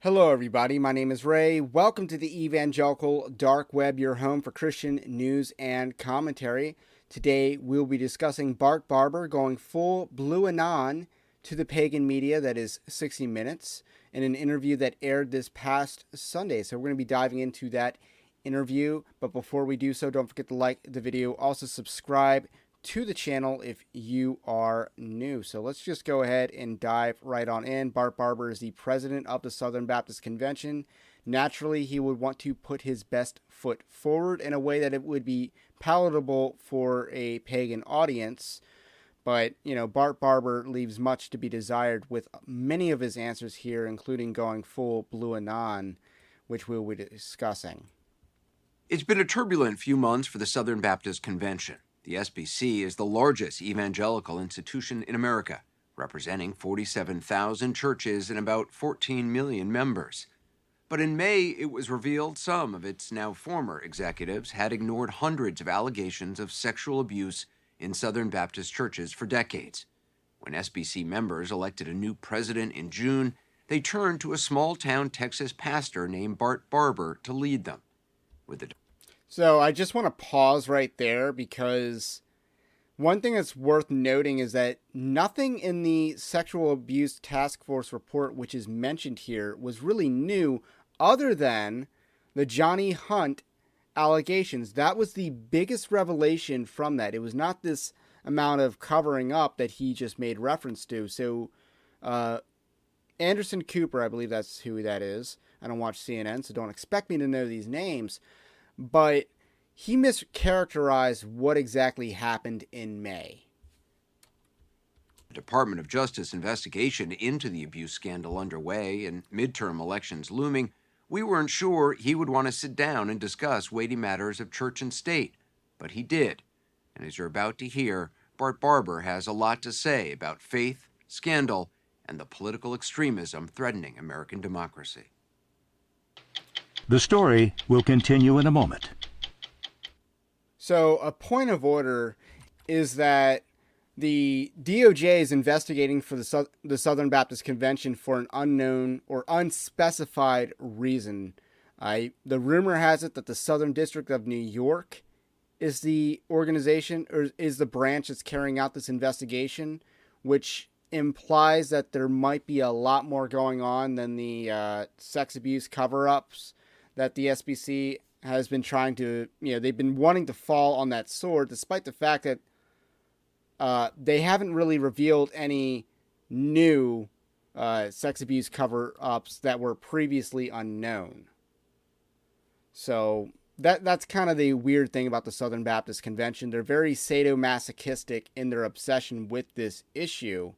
Hello, everybody. My name is Ray. Welcome to the Evangelical Dark Web, your home for Christian news and commentary. Today, we'll be discussing Bart Barber going full Blue Anon to the pagan media, that is 60 Minutes, in an interview that aired this past Sunday. So we're going to be diving into that interview. But before we do so, don't forget to like the video. Also, subscribe to the channel if you are new. So let's just go ahead and dive right on in. Bart Barber is the president of the Southern Baptist Convention. Naturally, he would want to put his best foot forward in a way that it would be palatable for a pagan audience. But, you know, Bart Barber leaves much to be desired with many of his answers here, including going full Blue Anon, which we'll be discussing. It's been a turbulent few months for the Southern Baptist Convention. The SBC is the largest evangelical institution in America, representing 47,000 churches and about 14 million members. But in May, it was revealed some of its now former executives had ignored hundreds of allegations of sexual abuse in Southern Baptist churches for decades. When SBC members elected a new president in June, they turned to a small-town Texas pastor named Bart Barber to lead them. So I just want to pause right there, because one thing that's worth noting is that nothing in the Sexual Abuse Task Force report, which is mentioned here, was really new other than the Johnny Hunt allegations. That was the biggest revelation from that. It was not this amount of covering up that he just made reference to. So Anderson Cooper, I believe that's who that is. I don't watch CNN, so don't expect me to know these names. But he mischaracterized what exactly happened in May. The Department of Justice investigation into the abuse scandal underway and midterm elections looming, we weren't sure he would want to sit down and discuss weighty matters of church and state, but he did. And as you're about to hear, Bart Barber has a lot to say about faith, scandal, and the political extremism threatening American democracy. The story will continue in a moment. So a point of order is that the DOJ is investigating for the Southern Baptist Convention for an unknown or unspecified reason. The rumor has it that the Southern District of New York is the organization, or is the branch that's carrying out this investigation, which implies that there might be a lot more going on than the sex abuse cover-ups that the SBC has been trying to, you know, they've been wanting to fall on that sword, despite the fact that they haven't really revealed any new sex abuse cover-ups that were previously unknown. So that's kind of the weird thing about the Southern Baptist Convention. They're very sadomasochistic in their obsession with this issue.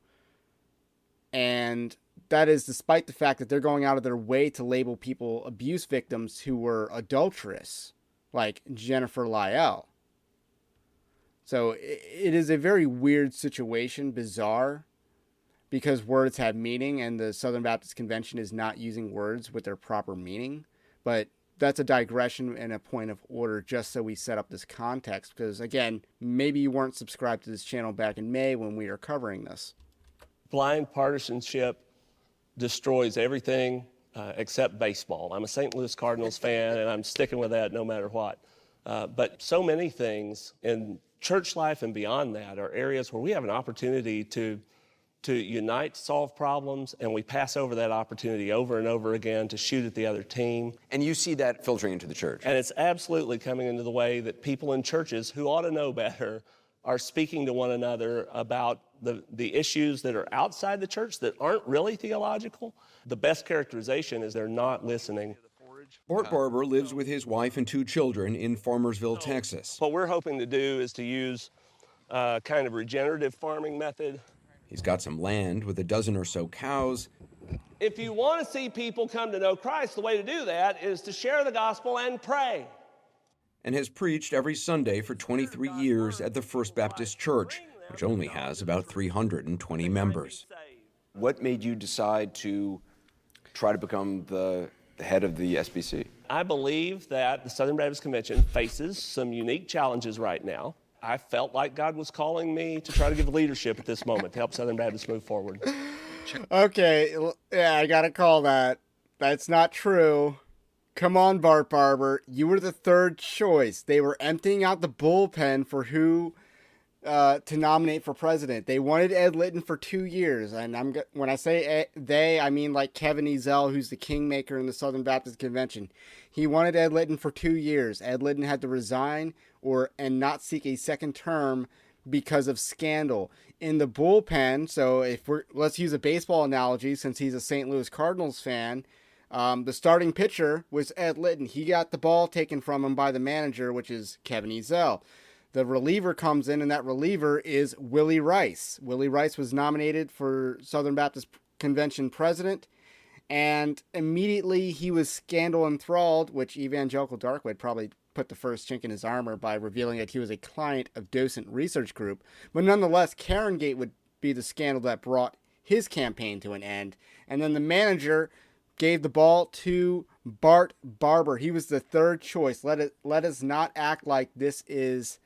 And that is despite the fact that they're going out of their way to label people abuse victims who were adulterous, like Jennifer Lyell. So it is a very weird situation, bizarre, because words have meaning, and the Southern Baptist Convention is not using words with their proper meaning. But that's a digression and a point of order, just so we set up this context, because, again, maybe you weren't subscribed to this channel back in May when we were covering this. Blind partisanship destroys everything except baseball. I'm a St. Louis Cardinals fan, and I'm sticking with that no matter what. But so many things in church life and beyond that are areas where we have an opportunity to to unite, solve problems, and we pass over that opportunity over and over again to shoot at the other team. And you see that filtering into the church. And it's absolutely coming into the way that people in churches who ought to know better are speaking to one another about the issues that are outside the church that aren't really theological. The best characterization is they're not listening. Bart Barber lives with his wife and two children in Farmersville, Texas. What we're hoping to do is to use a kind of regenerative farming method. He's got some land with a dozen or so cows. If you want to see people come to know Christ, the way to do that is to share the gospel and pray. And has preached every Sunday for 23 years at the First Baptist Church, which only has about 320 members. What made you decide to try to become the head of the SBC? I believe that the Southern Baptist Convention faces some unique challenges right now. I felt like God was calling me to try to give leadership at this moment to help Southern Baptists move forward. Okay, yeah, I got to call that. That's not true. Come on, Bart Barber. You were the third choice. They were emptying out the bullpen for who to nominate for president. They wanted Ed Litton for 2 years. And when I say they, I mean like Kevin Ezell, who's the kingmaker in the Southern Baptist Convention. He wanted Ed Litton for 2 years. Ed Litton had to resign and not seek a second term because of scandal. In the bullpen, so let's use a baseball analogy since he's a St. Louis Cardinals fan. The starting pitcher was Ed Litton. He got the ball taken from him by the manager, which is Kevin Ezell. The reliever comes in, and that reliever is Willie Rice. Willie Rice was nominated for Southern Baptist Convention president, and immediately he was scandal enthralled, which Evangelical Dark Web probably put the first chink in his armor by revealing that he was a client of Docent Research Group. But nonetheless, Karengate would be the scandal that brought his campaign to an end. And then the manager gave the ball to Bart Barber. He was the third choice. Let us not act like this is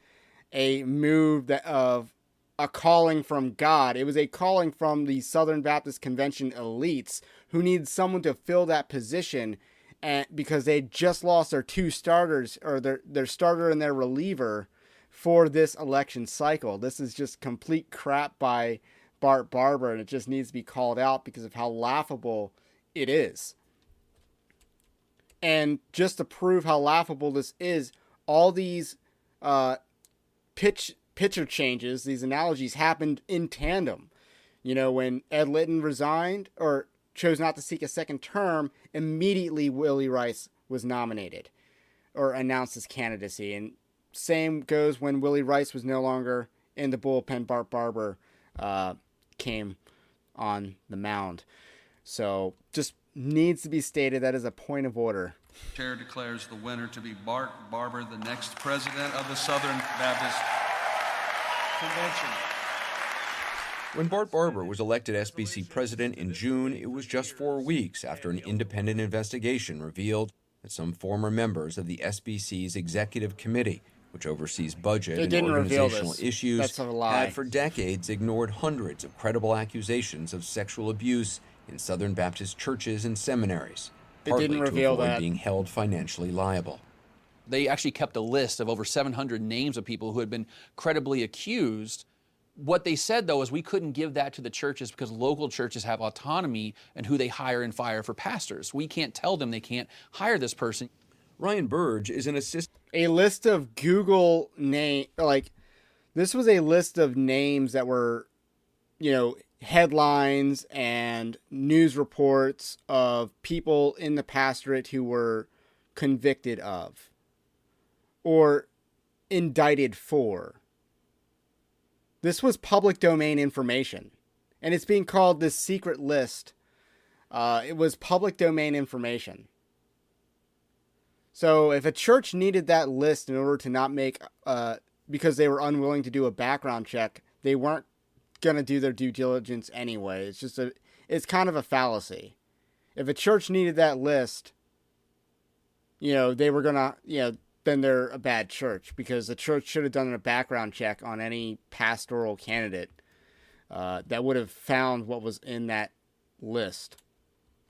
a move of a calling from God. It was a calling from the Southern Baptist Convention elites who needed someone to fill that position, and because they just lost their two starters, or their starter and their reliever, for this election cycle. This is just complete crap by Bart Barber, and it just needs to be called out because of how laughable it is. And just to prove how laughable this is, all these pitcher changes, these analogies, happened in tandem. You know, when Ed Litton resigned or chose not to seek a second term, immediately Willie Rice was nominated or announced his candidacy. And same goes when Willie Rice was no longer in the bullpen, Bart Barber came on the mound. So just needs to be stated, that is a point of order. Chair declares the winner to be Bart Barber, the next president of the Southern Baptist Convention. When Bart Barber was elected SBC president in June, it was just 4 weeks after an independent investigation revealed that some former members of the SBC's executive committee, which oversees budget and organizational issues, had for decades ignored hundreds of credible accusations of sexual abuse in Southern Baptist churches and seminaries. Partly didn't reveal to avoid that being held financially liable. They actually kept a list of over 700 names of people who had been credibly accused. What they said, though, is we couldn't give that to the churches because local churches have autonomy in who they hire and fire for pastors. We can't tell them they can't hire this person. Ryan Burge is an assistant. A list of Google name, this was a list of names that were, headlines and news reports of people in the pastorate who were convicted of or indicted for. This was public domain information, and it's being called this secret list. It was public domain information. So if a church needed that list in order to not make, because they were unwilling to do a background check, they weren't going to do their due diligence anyway. It's just it's kind of a fallacy. If a church needed that list, they were going to, then they're a bad church, because the church should have done a background check on any pastoral candidate that would have found what was in that list.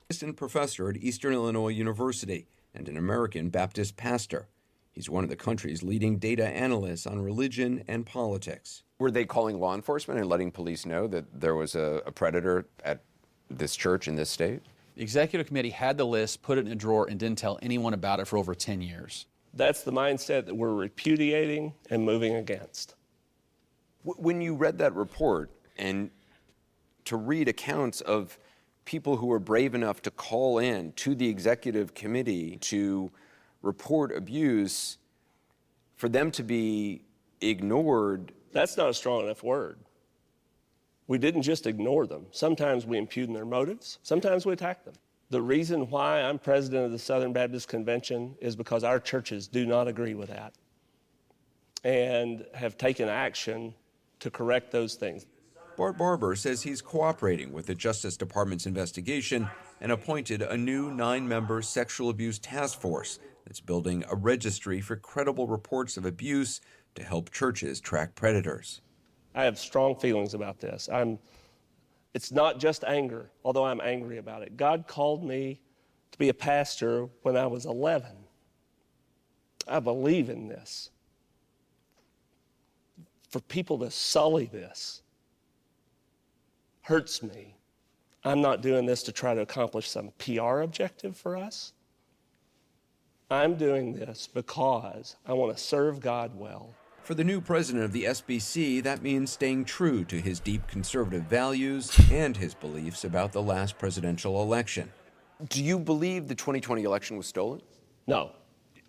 Assistant professor at Eastern Illinois University and an American Baptist pastor. He's one of the country's leading data analysts on religion and politics. Were they calling law enforcement and letting police know that there was a predator at this church in this state? The executive committee had the list, put it in a drawer, and didn't tell anyone about it for over 10 years. That's the mindset that we're repudiating and moving against. When you read that report, and to read accounts of people who were brave enough to call in to the executive committee to report abuse, for them to be ignored... That's not a strong enough word. We didn't just ignore them. Sometimes we impugn their motives. Sometimes we attack them. The reason why I'm president of the Southern Baptist Convention is because our churches do not agree with that and have taken action to correct those things. Bart Barber says he's cooperating with the Justice Department's investigation and appointed a new 9-member sexual abuse task force that's building a registry for credible reports of abuse to help churches track predators. I have strong feelings about this. It's not just anger, although I'm angry about it. God called me to be a pastor when I was 11. I believe in this. For people to sully this hurts me. I'm not doing this to try to accomplish some PR objective for us. I'm doing this because I want to serve God well. For the new president of the SBC, that means staying true to his deep conservative values and his beliefs about the last presidential election. Do you believe the 2020 election was stolen? No.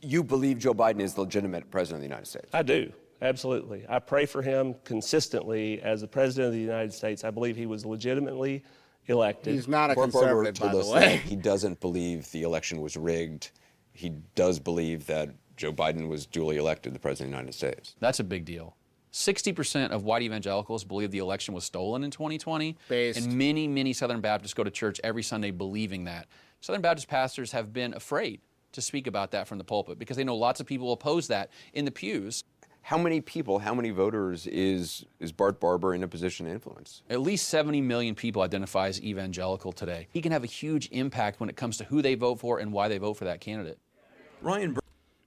You believe Joe Biden is the legitimate president of the United States? I do, absolutely. I pray for him consistently as the president of the United States. I believe he was legitimately elected. He's not a conservative, by the way. He doesn't believe the election was rigged. He does believe that Joe Biden was duly elected the president of the United States. That's a big deal. 60% of white evangelicals believe the election was stolen in 2020. And many, many Southern Baptists go to church every Sunday believing that. Southern Baptist pastors have been afraid to speak about that from the pulpit because they know lots of people oppose that in the pews. How many people, how many voters is Bart Barber in a position to influence? At least 70 million people identify as evangelical today. He can have a huge impact when it comes to who they vote for and why they vote for that candidate. Ryan Burge.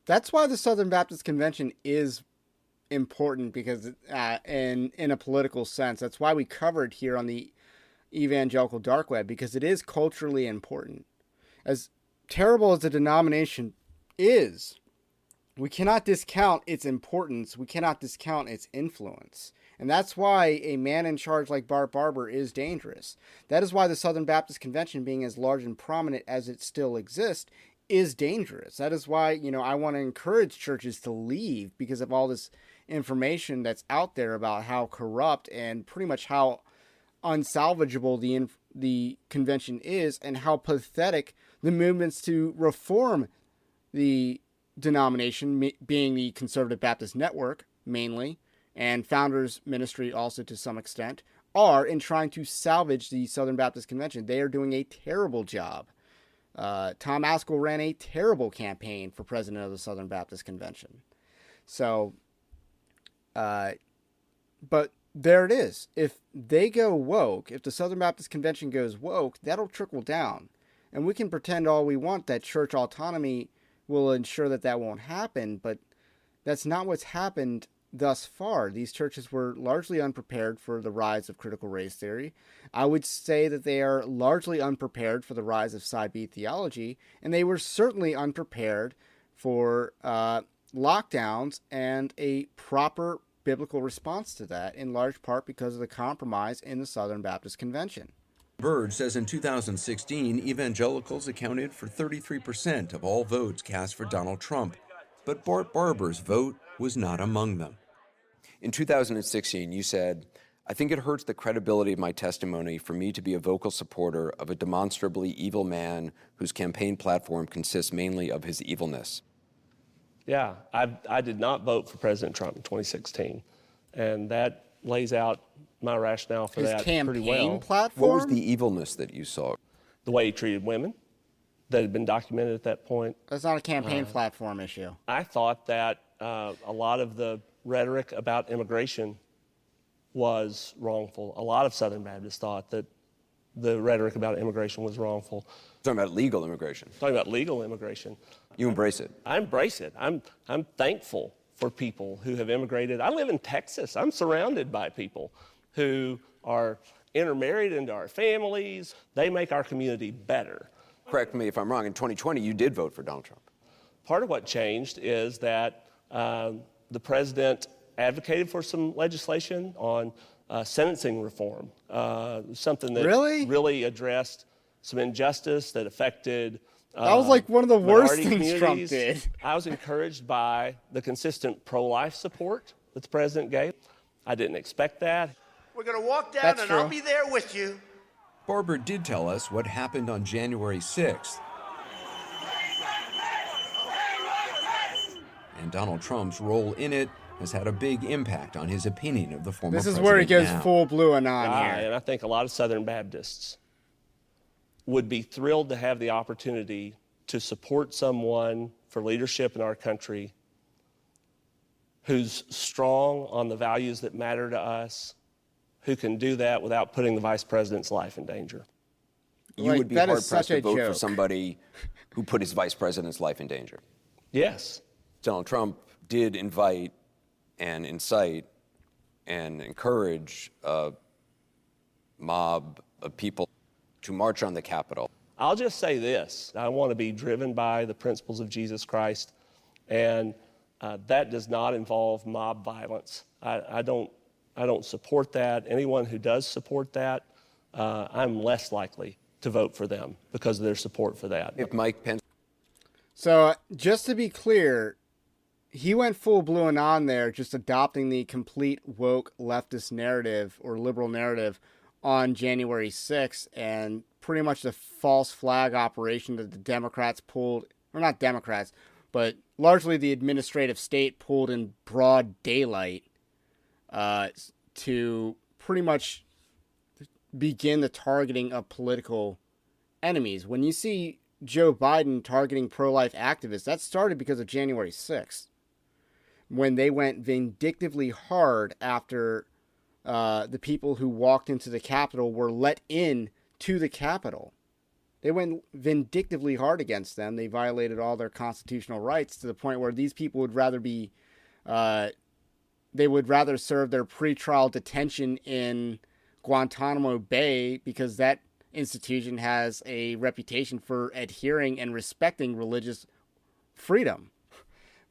That's why the Southern Baptist Convention is important, because in a political sense, that's why we covered here on the Evangelical Dark Web, because it is culturally important. As terrible as the denomination is, we cannot discount its importance. We cannot discount its influence. And that's why a man in charge like Bart Barber is dangerous. That is why the Southern Baptist Convention, being as large and prominent as it still exists, is dangerous. That is why, you know, I want to encourage churches to leave because of all this information that's out there about how corrupt and pretty much how unsalvageable the convention is and how pathetic the movements to reform the denomination, being the Conservative Baptist Network mainly, and Founders Ministry also to some extent, are in trying to salvage the Southern Baptist Convention. They are doing a terrible job. Tom Askell ran a terrible campaign for president of the Southern Baptist Convention. So, but there it is. If they go woke, if the Southern Baptist Convention goes woke, that'll trickle down. And we can pretend all we want that church autonomy will ensure that that won't happen, but that's not what's happened thus far. These churches were largely unprepared for the rise of critical race theory. I would say that they are largely unprepared for the rise of side B theology, and they were certainly unprepared for lockdowns and a proper biblical response to that, in large part because of the compromise in the Southern Baptist Convention. Burge says in 2016, evangelicals accounted for 33% of all votes cast for Donald Trump, but Bart Barber's vote was not among them. In 2016, you said, "I think it hurts the credibility of my testimony for me to be a vocal supporter of a demonstrably evil man whose campaign platform consists mainly of his evilness." Yeah, I did not vote for President Trump in 2016, and that lays out my rationale for his that pretty well. His campaign platform? What was the evilness that you saw? The way he treated women that had been documented at that point. That's not a campaign platform issue. I thought that a lot of the rhetoric about immigration was wrongful. A lot of Southern Baptists thought that the rhetoric about immigration was wrongful. Talking about legal immigration. You embrace it. I embrace it. I'm thankful for people who have immigrated. I live in Texas. I'm surrounded by people who are intermarried into our families. They make our community better. Correct me if I'm wrong. In 2020, you did vote for Donald Trump. Part of what changed is that the president advocated for some legislation on sentencing reform, something that really addressed some injustice that affected that was like one of the worst things Trump did. I was encouraged by the consistent pro-life support that the president gave. I didn't expect that. We're going to walk down That's and true. I'll be there with you. Barber did tell us what happened on January 6th. And Donald Trump's role in it has had a big impact on his opinion of the former president. This is where he goes full Blue Anon here. And I think a lot of Southern Baptists would be thrilled to have the opportunity to support someone for leadership in our country who's strong on the values that matter to us, who can do that without putting the vice president's life in danger. You would be hard-pressed to vote for somebody who put his vice president's life in danger. Yes. Donald Trump did invite and incite and encourage a mob of people to march on the Capitol. I'll just say this. I want to be driven by the principles of Jesus Christ, and that does not involve mob violence. I don't support that. Anyone who does support that, I'm less likely to vote for them because of their support for that. If Mike Pence... So just to be clear, he went full Blue Anon there, just adopting the complete woke leftist narrative or liberal narrative on January 6th and pretty much the false flag operation that the Democrats pulled, or not Democrats, but largely the administrative state pulled in broad daylight to pretty much begin the targeting of political enemies. When you see Joe Biden targeting pro-life activists, that started because of January 6th, when they went vindictively hard after the people who walked into the Capitol were let in to the Capitol. They went vindictively hard against them. They violated all their constitutional rights to the point where these people would rather be, they would rather serve their pretrial detention in Guantanamo Bay, because that institution has a reputation for adhering and respecting religious freedom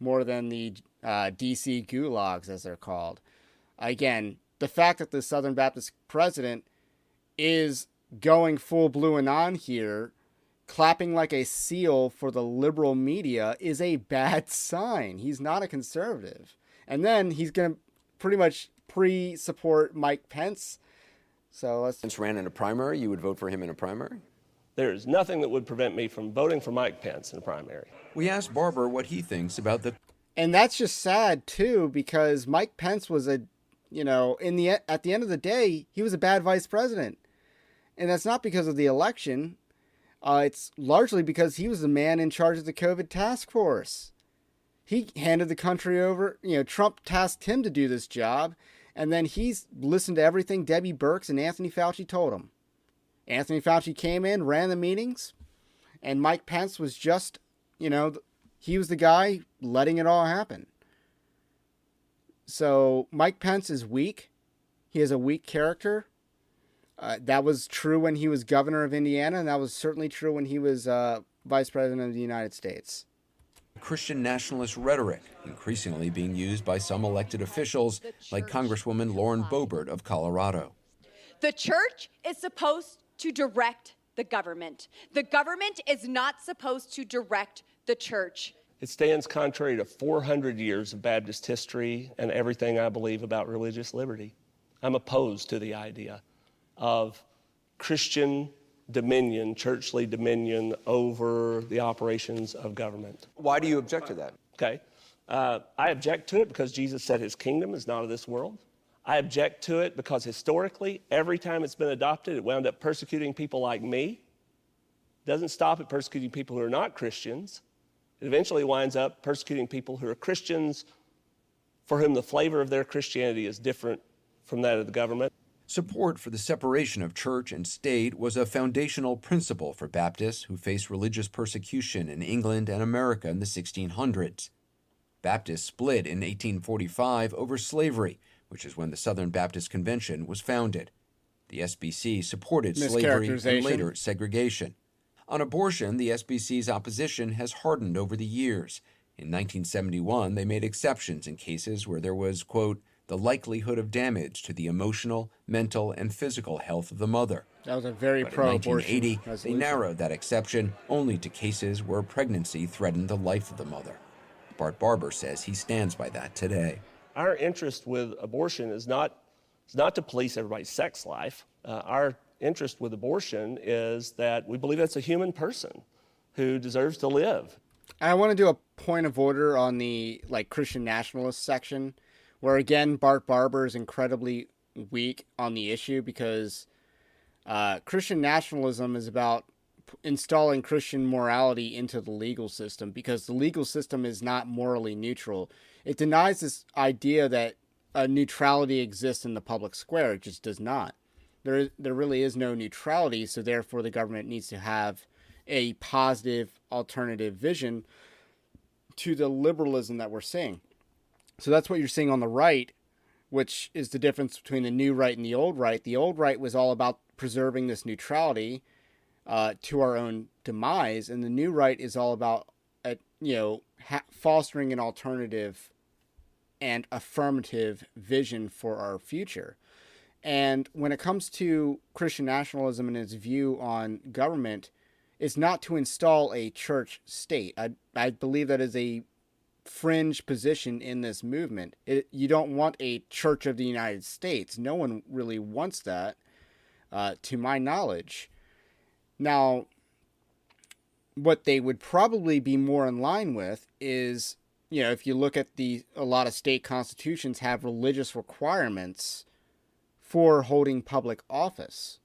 more than the DC gulags, as they're called. Again, the fact that the Southern Baptist president is going full Blue Anon here, clapping like a seal for the liberal media, is a bad sign. He's not a conservative. And then he's going to pretty much pre-support Mike Pence. So let's... Pence ran in a primary. You would vote for him in a primary? There is nothing that would prevent me from voting for Mike Pence in a primary. We asked Barber what he thinks about the... And that's just sad, too, because Mike Pence was a... You know, at the end of the day, he was a bad vice president. And that's not because of the election. It's largely because he was the man in charge of the COVID task force. He handed the country over. You know, Trump tasked him to do this job. And then he's listened to everything Debbie Birx and Anthony Fauci told him. Anthony Fauci came in, ran the meetings. And Mike Pence was just, you know, he was the guy letting it all happen. So Mike Pence is weak. He is a weak character. That was true when he was governor of Indiana, and that was certainly true when he was vice president of the United States. Christian nationalist rhetoric increasingly being used by some elected officials like Congresswoman Lauren Boebert of Colorado. The church is supposed to direct the government. The government is not supposed to direct the church. It stands contrary to 400 years of Baptist history and everything I believe about religious liberty. I'm opposed to the idea of Christian dominion, churchly dominion over the operations of government. Why do you object to that? Okay. I object to it because Jesus said his kingdom is not of this world. I object to it because historically, every time it's been adopted, it wound up persecuting people like me. It doesn't stop at persecuting people who are not Christians. It eventually winds up persecuting people who are Christians for whom the flavor of their Christianity is different from that of the government. Support for the separation of church and state was a foundational principle for Baptists who faced religious persecution in England and America in the 1600s. Baptists split in 1845 over slavery, which is when the Southern Baptist Convention was founded. The SBC supported slavery and later segregation. On abortion, the SBC's opposition has hardened over the years. In 1971, they made exceptions in cases where there was, quote, the likelihood of damage to the emotional, mental, and physical health of the mother. That was a very pro-abortion resolution. In 1980, they narrowed that exception only to cases where pregnancy threatened the life of the mother. Bart Barber says he stands by that today. Our interest with abortion is not to police everybody's sex life. Our interest with abortion is that we believe that's a human person who deserves to live. I want to do a point of order on the Christian nationalist section, where again Bart Barber is incredibly weak on the issue, because Christian nationalism is about installing Christian morality into the legal system, because the legal system is not morally neutral. It denies this idea that neutrality exists in the public square. It just does not. There really is no neutrality, so therefore the government needs to have a positive alternative vision to the liberalism that we're seeing. So that's what you're seeing on the right, which is the difference between the new right and the old right. The old right was all about preserving this neutrality to our own demise, and the new right is all about fostering an alternative and affirmative vision for our future. And when it comes to Christian nationalism and its view on government, it's not to install a church state. I believe that is a fringe position in this movement. You don't want a Church of the United States. No one really wants that, to my knowledge. Now, what they would probably be more in line with is, if you look at a lot of state constitutions have religious requirements for holding public office.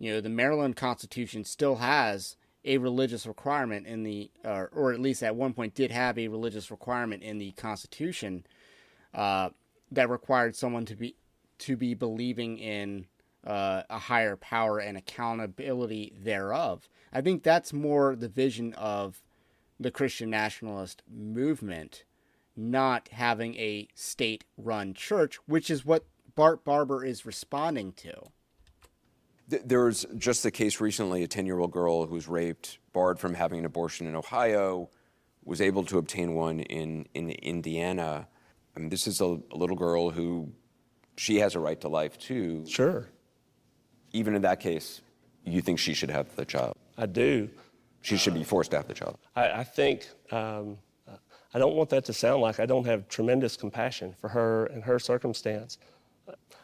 The Maryland Constitution still has a religious requirement in the, or at least at one point did have a religious requirement in the Constitution that required someone to be believing in a higher power and accountability thereof. I think that's more the vision of the Christian nationalist movement, not having a state-run church, which is what Bart Barber is responding to. There's just the case recently, a 10-year-old girl who was raped, barred from having an abortion in Ohio, was able to obtain one in Indiana. I mean, this is a little girl who, she has a right to life too. Sure. Even in that case, you think she should have the child? I do. She should be forced to have the child. I think, I don't want that to sound like I don't have tremendous compassion for her and her circumstance.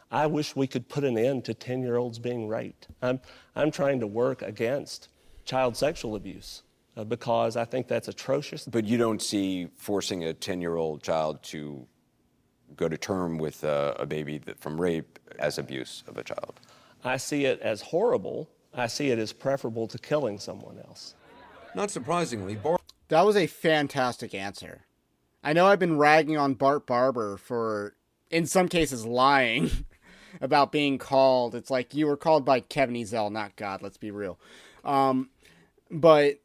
I wish we could put an end to 10-year-olds being raped. I'm trying to work against child sexual abuse because I think that's atrocious. But you don't see forcing a 10-year-old child to go to term with a baby from rape as abuse of a child. I see it as horrible. I see it as preferable to killing someone else. Not surprisingly, that was a fantastic answer. I know I've been ragging on Bart Barber for, in some cases, lying about being called. It's like, you were called by Kevin Ezell, not God. Let's be real. But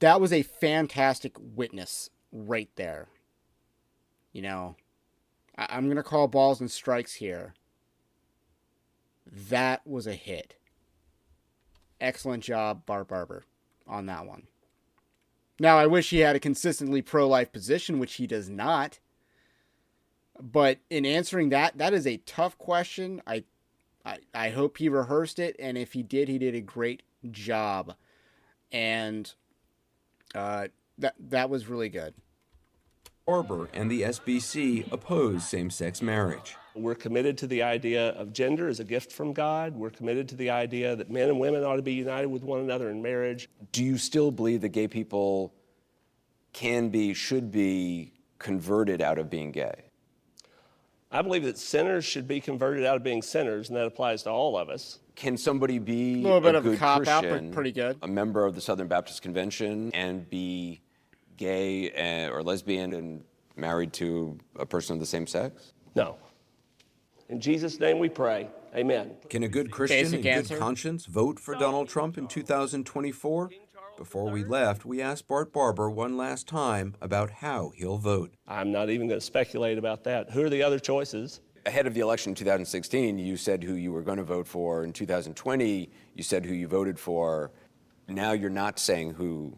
that was a fantastic witness right there. I'm going to call balls and strikes here. That was a hit. Excellent job, Bart Barber, on that one. Now, I wish he had a consistently pro-life position, which he does not. But in answering that is a tough question. I hope he rehearsed it, and if he did a great job. And that was really good. Barber and the SBC oppose same-sex marriage. We're committed to the idea of gender as a gift from God. We're committed to the idea that men and women ought to be united with one another in marriage. Do you still believe that gay people should be converted out of being gay? I believe that sinners should be converted out of being sinners, and that applies to all of us. Can somebody be a little bit of a cop-out, but pretty good, a member of the Southern Baptist Convention, and be gay or lesbian and married to a person of the same sex? No. In Jesus' name we pray. Amen. Can a good Christian and good conscience vote for Donald Trump in 2024? Before we left, we asked Bart Barber one last time about how he'll vote. I'm not even going to speculate about that. Who are the other choices? Ahead of the election in 2016, you said who you were going to vote for. In 2020, you said who you voted for. Now you're not saying who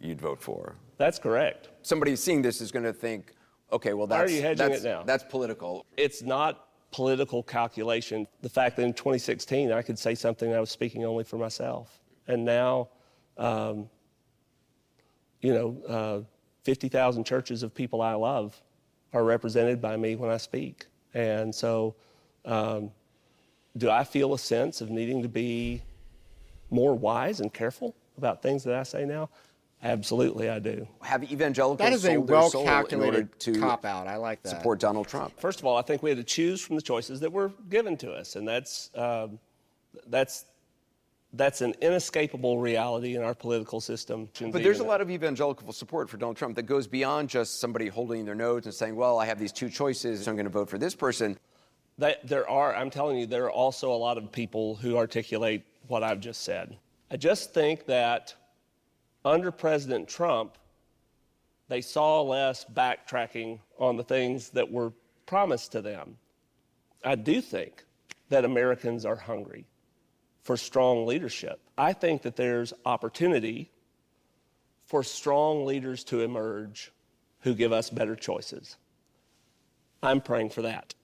you'd vote for. That's correct. Somebody seeing this is going to think, okay, well, that's, why are you hedging it now? That's political. It's not political calculation. The fact that in 2016, I could say something I was speaking only for myself. And now, 50,000 churches of people I love are represented by me when I speak. And so do I feel a sense of needing to be more wise and careful about things that I say now? Absolutely, I do. Have evangelicals that is sold a well-calculated cop-out. I like that. Support Donald Trump. First of all, I think we had to choose from the choices that were given to us, and that's an inescapable reality in our political system. But there's a lot of evangelical support for Donald Trump that goes beyond just somebody holding their nose and saying, well, I have these two choices, so I'm going to vote for this person. I'm telling you, there are also a lot of people who articulate what I've just said. I just think that under President Trump, they saw less backtracking on the things that were promised to them. I do think that Americans are hungry for strong leadership. I think that there's opportunity for strong leaders to emerge who give us better choices. I'm praying for that.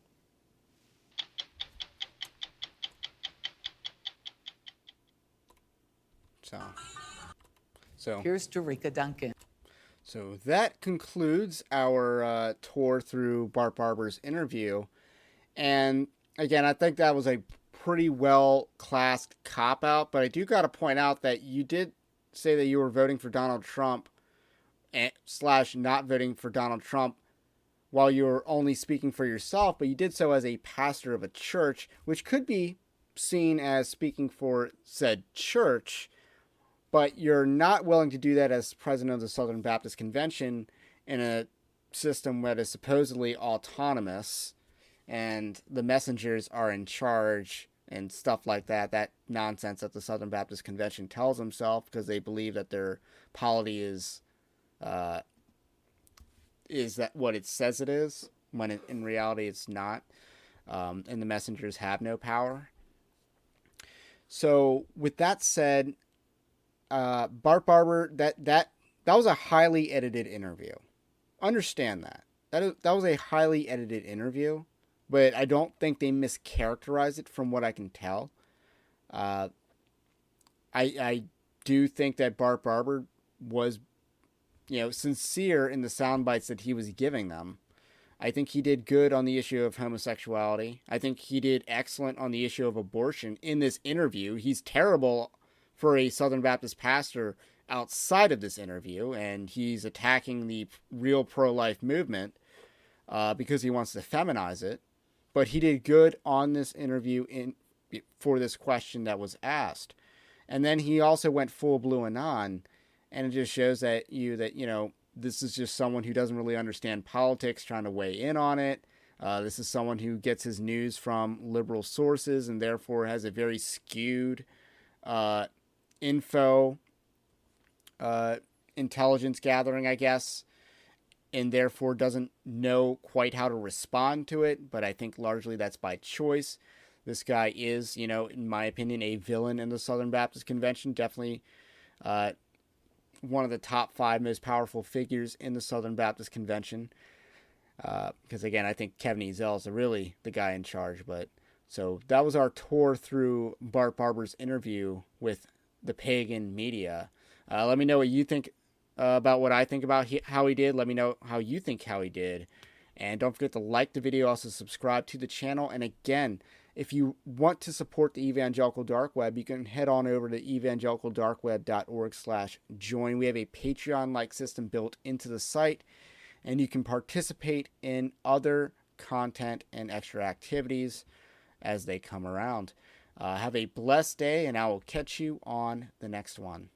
So here's Jerika Duncan. So that concludes our tour through Bart Barber's interview. And again, I think that was a pretty well-classed cop-out, but I do got to point out that you did say that you were voting for Donald Trump / not voting for Donald Trump while you were only speaking for yourself, but you did so as a pastor of a church, which could be seen as speaking for said church, but you're not willing to do that as president of the Southern Baptist Convention in a system that is supposedly autonomous and the messengers are in charge and stuff like that, that nonsense that the Southern Baptist Convention tells themselves because they believe that their polity is that what it says it is, when in reality it's not, and the messengers have no power. So with that said, Bart Barber, that was a highly edited interview. Understand that. That was a highly edited interview, but I don't think they mischaracterized it from what I can tell. I do think that Bart Barber was, sincere in the sound bites that he was giving them. I think he did good on the issue of homosexuality. I think he did excellent on the issue of abortion in this interview. He's terrible for a Southern Baptist pastor outside of this interview, and he's attacking the real pro-life movement because he wants to feminize it. But he did good on this interview for this question that was asked. And then he also went full Blue Anon, and it just shows that this is just someone who doesn't really understand politics trying to weigh in on it. This is someone who gets his news from liberal sources and therefore has a very skewed info intelligence gathering, I guess, and therefore doesn't know quite how to respond to it. But I think largely that's by choice. This guy is, in my opinion, a villain in the Southern Baptist Convention. Definitely one of the top 5 most powerful figures in the Southern Baptist Convention. Because again, I think Kevin Ezell is really the guy in charge. But so that was our tour through Bart Barber's interview with the pagan media. Let me know what you think about what I think about how he did. Let me know how you think how he did. And don't forget to like the video, also subscribe to the channel. And again, if you want to support the Evangelical Dark Web, you can head on over to evangelicaldarkweb.org/join. We have a Patreon-like system built into the site, and you can participate in other content and extra activities as they come around. Have a blessed day, and I will catch you on the next one.